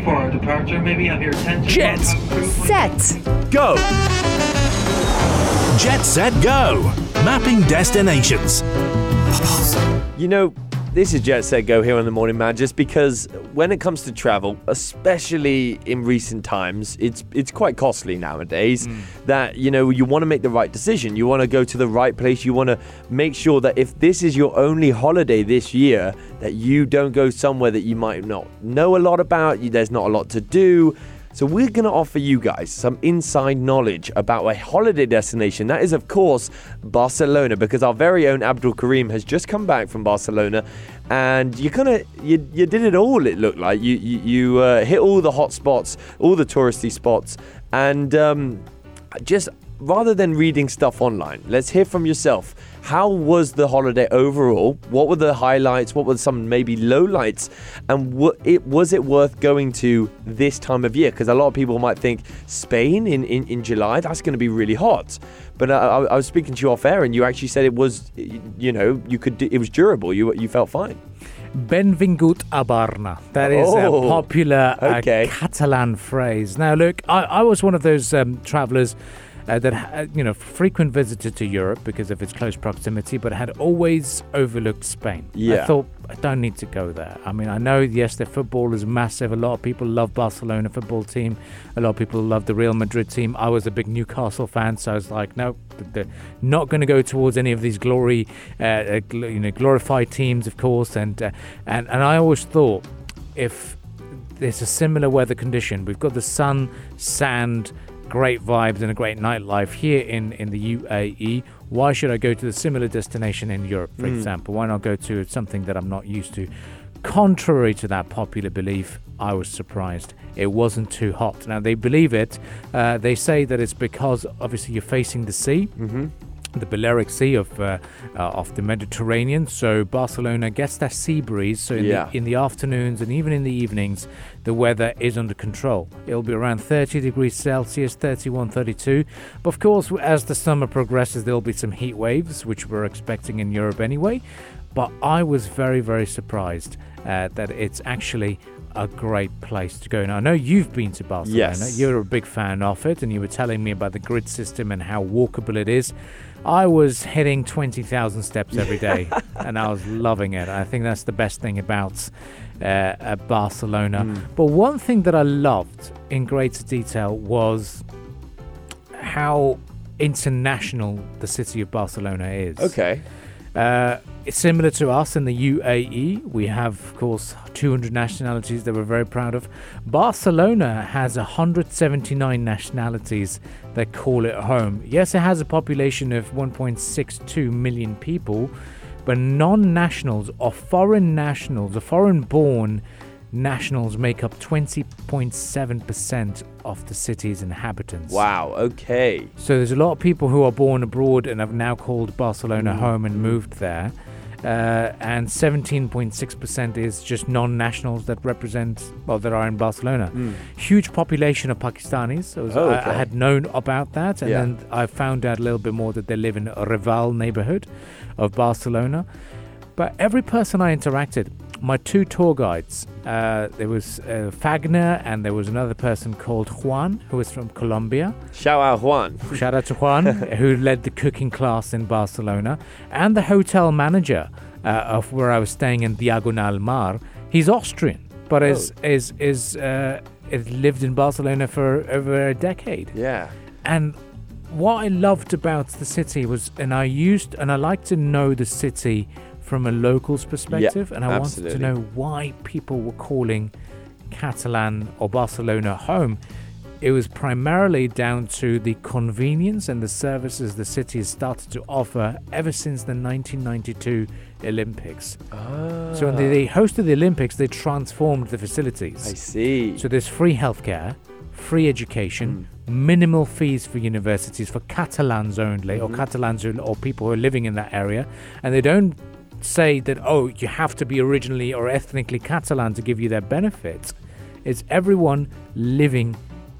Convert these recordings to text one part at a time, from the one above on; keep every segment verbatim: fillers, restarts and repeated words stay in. Before our departure, may we have your attention? Jet Set Go! Jet Set Go! Mapping destinations. You know, this is Jet Set Go here on The Morning Majlis, because when it comes to travel, especially in recent times, it's it's quite costly nowadays. Mm. That, you know, you want to make the right decision. You want to go to the right place. You want to make sure that if this is your only holiday this year, that you don't go somewhere that you might not know a lot about. There's not a lot to do. So we're going to offer you guys some inside knowledge about a holiday destination. That is, of course, Barcelona, because our very own Abdul Karim has just come back from Barcelona, and you kind of you, you did it all. It looked like you you, you uh, hit all the hot spots, all the touristy spots, and um, just rather than reading stuff online, let's hear from yourself. How was the holiday overall? What were the highlights? What were some maybe lowlights? And w- it, was it worth going to this time of year? Because a lot of people might think Spain in, in, in July, that's going to be really hot. But I, I, I was speaking to you off air, and you actually said it was, you know, you could it was durable. You you felt fine. Benvingut a Barna. That is oh, a popular okay. uh, Catalan phrase. Now, look, I, I was one of those um, travellers. Uh, that, uh, you know, frequent visitor to Europe because of its close proximity, but had always overlooked Spain. Yeah. I thought, I don't need to go there. I mean, I know, yes, their football is massive. A lot of people love Barcelona football team. A lot of people love the Real Madrid team. I was a big Newcastle fan, so I was like, no, they're not going to go towards any of these glory, uh, you know, glorified teams, of course. And, uh, and, and I always thought, if there's a similar weather condition, we've got the sun, sand, great vibes and a great nightlife here in, in the U A E. Why should I go to the similar destination in Europe, for mm. example? Why not go to something that I'm not used to? Contrary to that popular belief, I was surprised. It wasn't too hot. Now, they believe it. Uh, they say that it's because, obviously, you're facing the sea. Mm-hmm. The Balearic Sea of uh, uh, of the Mediterranean, so Barcelona gets that sea breeze. So in, yeah. the, in the afternoons and even in the evenings, the weather is under control. It'll be around thirty degrees Celsius, thirty-one, thirty-two. But of course, as the summer progresses, there'll be some heat waves, which we're expecting in Europe anyway. But I was very, very surprised uh, that it's actually a great place to go. Now, I know you've been to Barcelona. Yes. You're a big fan of it, and you were telling me about the grid system and how walkable it is. I was hitting twenty thousand steps every day, and I was loving it. I think that's the best thing about uh, Barcelona. Mm. But one thing that I loved in greater detail was how international the city of Barcelona is. Okay. Uh, it's similar to us in the U A E. We have, of course, two hundred nationalities that we're very proud of. Barcelona has one hundred seventy-nine nationalities that call it home. Yes, it has a population of one point six two million people, but non-nationals or foreign nationals or foreign-born nationals make up twenty point seven percent of the city's inhabitants. Wow, okay. So there's a lot of people who are born abroad and have now called Barcelona mm. home and moved there. Uh, and seventeen point six percent is just non-nationals that represent, well, that are in Barcelona. Mm. Huge population of Pakistanis. Was, oh, okay. I, I had known about that. And yeah. then I found out a little bit more that they live in a Reval neighborhood of Barcelona. But every person I interacted my two tour guides, uh, there was uh, Fagner, and there was another person called Juan, who was from Colombia. Shout out Juan. Shout out to Juan, who led the cooking class in Barcelona. And the hotel manager uh, of where I was staying in Diagonal Mar. He's Austrian, but oh. is is is uh, lived in Barcelona for over a decade. Yeah. And what I loved about the city was, and I used, and I like to know the city from a local's perspective, yeah, and I absolutely. wanted to know why people were calling Catalan or Barcelona home. It was primarily down to the convenience and the services the city has started to offer ever since the nineteen ninety-two Olympics. Ah. So when they, they hosted the Olympics, they transformed the facilities. I see. So there's free healthcare, free education, mm. minimal fees for universities, for Catalans only, mm-hmm. or Catalans or people who are living in that area, and they don't say that, oh, you have to be originally or ethnically Catalan to give you their benefits. It's everyone living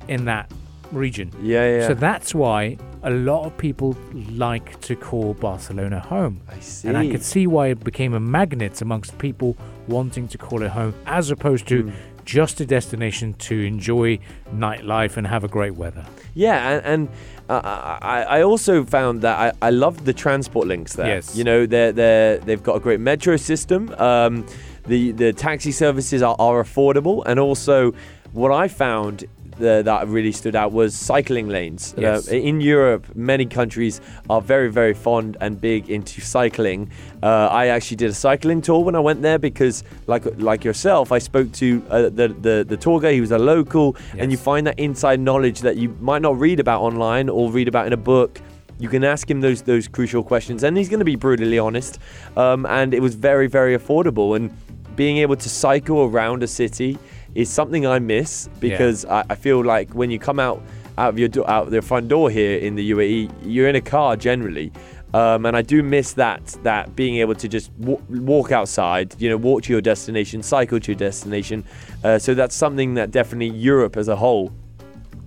in that region. Yeah, yeah. So that's why a lot of people like to call Barcelona home. I see. And I could see why it became a magnet amongst people wanting to call it home, as opposed to mm. just a destination to enjoy nightlife and have a great weather. Yeah, and, and uh, I, I also found that I, I loved the transport links there. Yes. You know, they're, they're, they've got a great metro system. Um, the, the taxi services are, are affordable. And also what I found The, that really stood out was cycling lanes. Yes. Uh, in Europe, many countries are very, very fond and big into cycling. Uh, I actually did a cycling tour when I went there because, like like yourself, I spoke to uh, the, the, the tour guy. He was a local, yes. and you find that inside knowledge that you might not read about online or read about in a book. You can ask him those those crucial questions, and he's going to be brutally honest. Um, and it was very, very affordable. And being able to cycle around a city is something I miss, because yeah. I, I feel like when you come out out of your do- out of the front door here in the U A E, you're in a car generally, um, and I do miss that that being able to just w- walk outside, you know, walk to your destination, cycle to your destination. Uh, so that's something that definitely Europe as a whole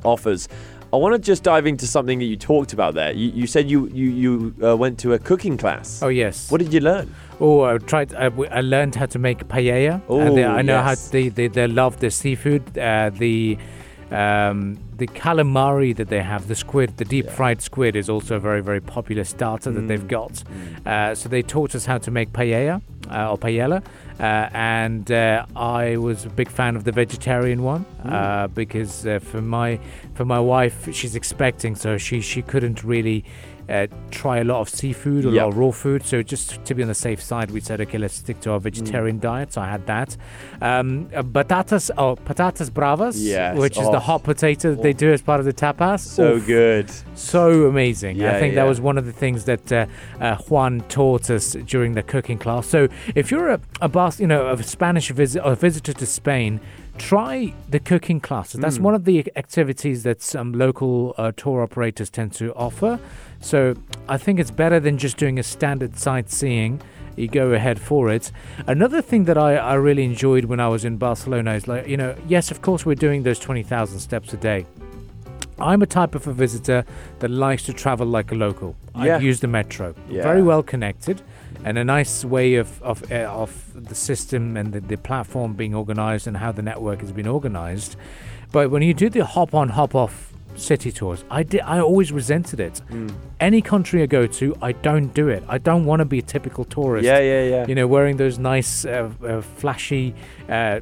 offers. I want to just dive into something that you talked about there. You, you said you you, you uh, went to a cooking class. Oh yes. What did you learn? Oh, I tried. I, I learned how to make paella. Oh, and they, I know yes. how they, they they love the seafood, uh, the um, the calamari that they have, the squid, the deep yeah. fried squid is also a very very popular starter mm. that they've got. Mm. Uh, so they taught us how to make paella uh, or paella, uh, and uh, I was a big fan of the vegetarian one mm. uh, because uh, for my for my wife, she's expecting, so she she couldn't really. Uh, try a lot of seafood, a yep. lot of raw food. So just to be on the safe side, we said, okay, let's stick to our vegetarian mm. diet. So I had that. Um, uh, batatas, oh, patatas bravas, yes. which oh. is the hot potato that oh. they do as part of the tapas. So Oof. good. So amazing. Yeah, I think yeah. that was one of the things that uh, uh, Juan taught us during the cooking class. So if you're a, a bas- you know, a Spanish visit or a visitor to Spain, try the cooking classes. That's mm. one of the activities that some local uh, tour operators tend to offer. So I think it's better than just doing a standard sightseeing. You go ahead for it. Another thing that I, I really enjoyed when I was in Barcelona is, like, you know, yes, of course, we're doing those twenty thousand steps a day. I'm a type of a visitor that likes to travel like a local. Yeah. I use the metro. Yeah. Very well connected. And a nice way of of, uh, of the system and the, the platform being organized and how the network has been organized. But when you do the hop on, hop off city tours, I did, I always resented it. Mm. Any country I go to, I don't do it. I don't want to be a typical tourist. Yeah, yeah, yeah. You know, wearing those nice, uh, uh, flashy uh, uh,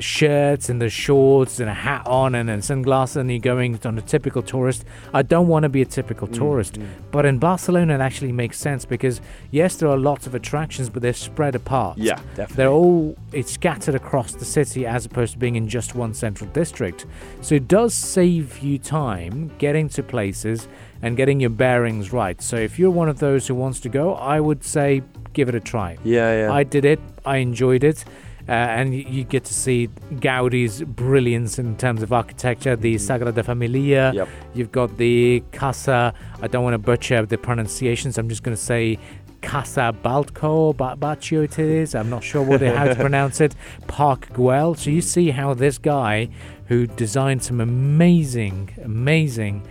shirts and the shorts and a hat on and, and sunglasses, and you're going on a typical tourist. I don't want to be a typical mm, tourist. Mm. But in Barcelona, it actually makes sense because, yes, there are lots of attractions, but they're spread apart. Yeah, definitely. They're all, it's scattered across the city as opposed to being in just one central district. So it does save you time getting to places and getting your bearings right. So if you're one of those who wants to go, I would say give it a try. Yeah, yeah. I did it. I enjoyed it. Uh, and you, you get to see Gaudi's brilliance in terms of architecture, the mm-hmm. Sagrada Familia. Yep. You've got the Casa, I don't want to butcher the pronunciations, I'm just going to say Casa Balco Baccio it is. I'm not sure what they, how to pronounce it. Park Guell. So you see how this guy who designed some amazing, amazing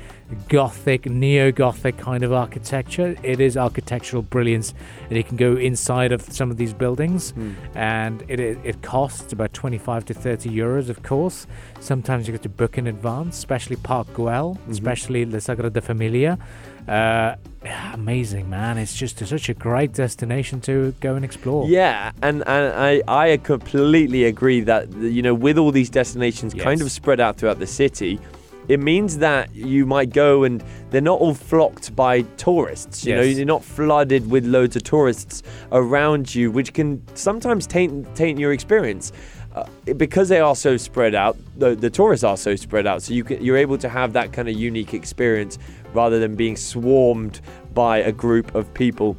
Gothic, neo-Gothic kind of architecture. It is architectural brilliance, and you can go inside of some of these buildings, mm. and it, it it costs about twenty-five to thirty euros, of course. Sometimes you get to book in advance, especially Park Guell, mm-hmm. especially La Sagrada Familia. Uh, amazing, man. It's just such a great destination to go and explore. Yeah, and, and I, I completely agree that, you know, with all these destinations yes. kind of spread out throughout the city, it means that you might go and they're not all flocked by tourists. You yes. know, you're not flooded with loads of tourists around you, which can sometimes taint taint your experience. Uh, because they are so spread out, the, the tourists are so spread out, so you can, you're able to have that kind of unique experience rather than being swarmed by a group of people.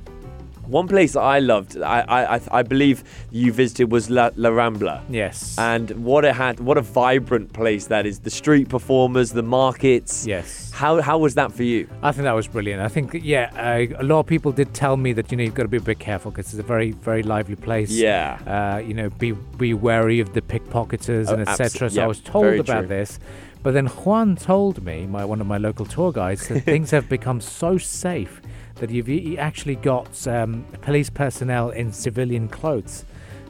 One place that I loved, I I, I believe you visited, was La, La Rambla. Yes. And what it had, what a vibrant place that is. The street performers, the markets. Yes. How how was that for you? I think that was brilliant. I think, yeah, uh, a lot of people did tell me that, you know, you've got to be a bit careful because it's a very, very lively place. Yeah. Uh, you know, be be wary of the pickpocketers oh, and et cetera. So yep, I was told about true. this. But then Juan told me, my one of my local tour guides, that things have become so safe that you've actually got um, police personnel in civilian clothes.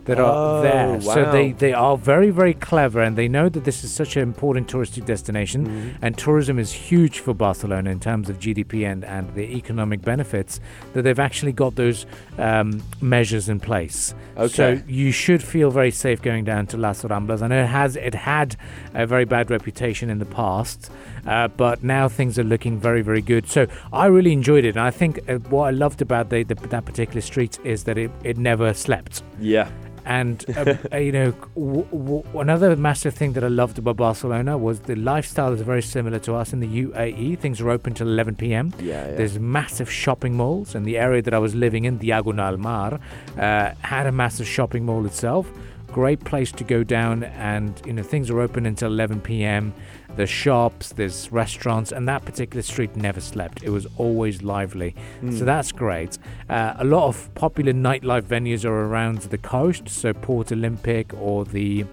that oh, are there. Wow. So they, they are very, very clever, and they know that this is such an important touristic destination, mm-hmm. and tourism is huge for Barcelona in terms of G D P and, and the economic benefits, that they've actually got those um, measures in place. Okay. So you should feel very safe going down to Las Ramblas. I know it, has, it had a very bad reputation in the past, uh, but now things are looking very, very good. So I really enjoyed it, and I think uh, what I loved about the, the, that particular street is that it, it never slept. Yeah. And, uh, you know, w- w- another massive thing that I loved about Barcelona was the lifestyle is very similar to us in the U A E. Things are open till eleven p.m. Yeah, yeah. There's massive shopping malls, and the area that I was living in, Diagonal Mar, uh, had a massive shopping mall itself. Great place to go down, and, you know, things are open until eleven p.m. There's shops, there's restaurants, and that particular street never slept. It was always lively. Mm. So that's great. Uh, a lot of popular nightlife venues are around the coast, so Port Olympic or the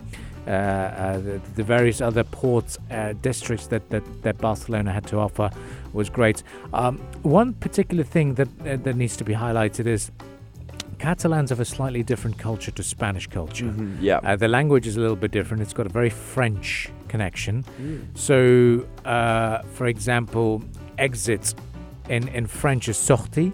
uh, uh, the, the various other ports uh, districts that, that, that Barcelona had to offer was great. Um, one particular thing that uh, that needs to be highlighted is Catalans have a slightly different culture to Spanish culture. Mm-hmm, yeah. Uh, the language is a little bit different. It's got a very French connection. Mm. So, uh, for example, exit in, in French is sortie.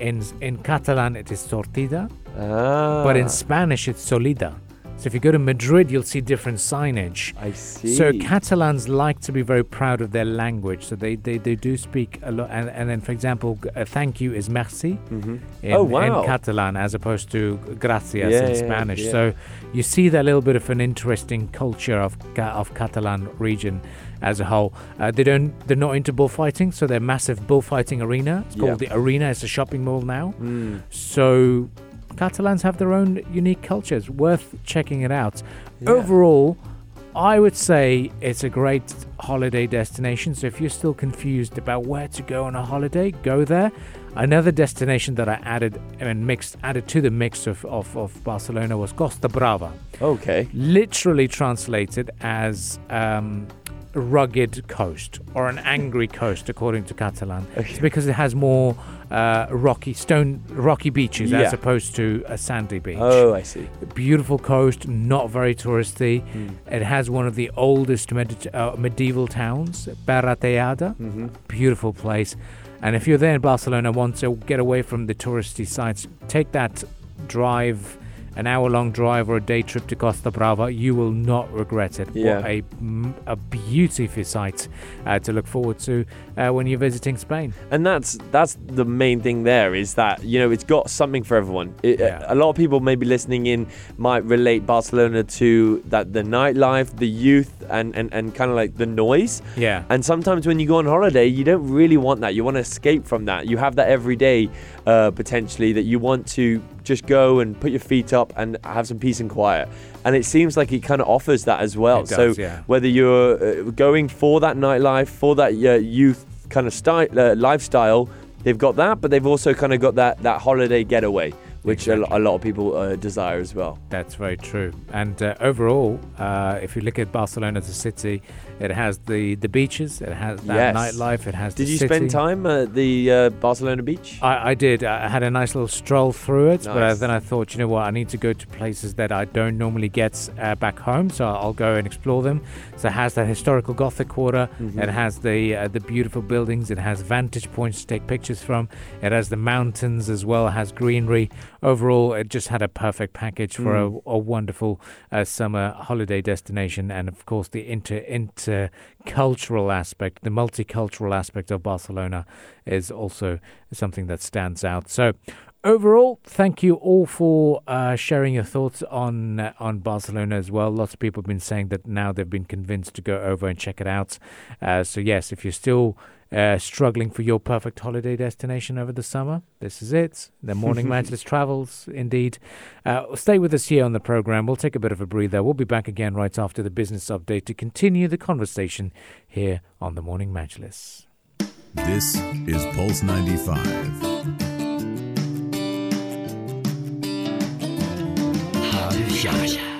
In in Catalan, it is sortida. Ah. But in Spanish, it's solida. So if you go to Madrid, you'll see different signage. I see. So Catalans like to be very proud of their language. So they, they, they do speak a lot. And, and then, for example, uh, thank you is merci mm-hmm. in, oh, wow. in Catalan, as opposed to gracias yeah, in Spanish. Yeah, yeah. So you see that little bit of an interesting culture of of Catalan region as a whole. Uh, they don't, they're not into bullfighting, so they're massive bullfighting arena. It's called yeah. the Arena. It's a shopping mall now. Mm. So Catalans have their own unique cultures. Worth checking it out. Yeah. Overall, I would say it's a great holiday destination. So if you're still confused about where to go on a holiday, go there. Another destination that I added and mixed added to the mix of, of, of Barcelona was Costa Brava. Okay. Literally translated as um, rugged coast or an angry coast, according to Catalan. Okay. It's because it has more Uh, rocky stone, rocky beaches yeah. as opposed to a sandy beach. Oh, I see. Beautiful coast, not very touristy. Mm. It has one of the oldest med- uh, medieval towns, Barateada. Mm-hmm. Beautiful place. And if you're there in Barcelona, want to get away from the touristy sites, take that drive, an hour-long drive or a day trip to Costa Brava. You will not regret it. Yeah. What a, a beautiful sight uh, to look forward to uh, when you're visiting Spain. And that's that's the main thing there, is that, you know, it's got something for everyone. It, yeah. A lot of people maybe listening in might relate Barcelona to that the nightlife, the youth, and, and, and kind of like the noise. Yeah. And sometimes when you go on holiday, you don't really want that. You want to escape from that. You have that every day, uh, potentially, that you want to just go and put your feet up and have some peace and quiet. And it seems like it kind of offers that as well. It does, so yeah. whether you're going for that nightlife, for that uh, youth kind of style, uh, lifestyle, they've got that, but they've also kind of got that, that holiday getaway, which exactly. a, a lot of people uh, desire as well. That's very true. And uh, overall, uh, if you look at Barcelona as a city, it has the, the beaches, it has that yes. nightlife, it has did the city. Did you spend time at the uh, Barcelona beach? I, I did. I had a nice little stroll through it, nice. But then I thought, you know what, I need to go to places that I don't normally get uh, back home, so I'll go and explore them. So it has that historical Gothic quarter, mm-hmm. it has the uh, the beautiful buildings, it has vantage points to take pictures from, it has the mountains as well, it has greenery. Overall, it just had a perfect package for mm. a, a wonderful uh, summer holiday destination. And, of course, the inter intercultural aspect, the multicultural aspect of Barcelona is also something that stands out. So, overall, thank you all for uh, sharing your thoughts on uh, on Barcelona as well. Lots of people have been saying that now they've been convinced to go over and check it out. Uh, so, yes, if you're still Uh, struggling for your perfect holiday destination over the summer, this is it. The Morning Majlis travels, indeed. Uh, stay with us here on the programme. We'll take a bit of a breather. We'll be back again right after the business update to continue the conversation here on the Morning Majlis. This is Pulse ninety-five. Hallelujah.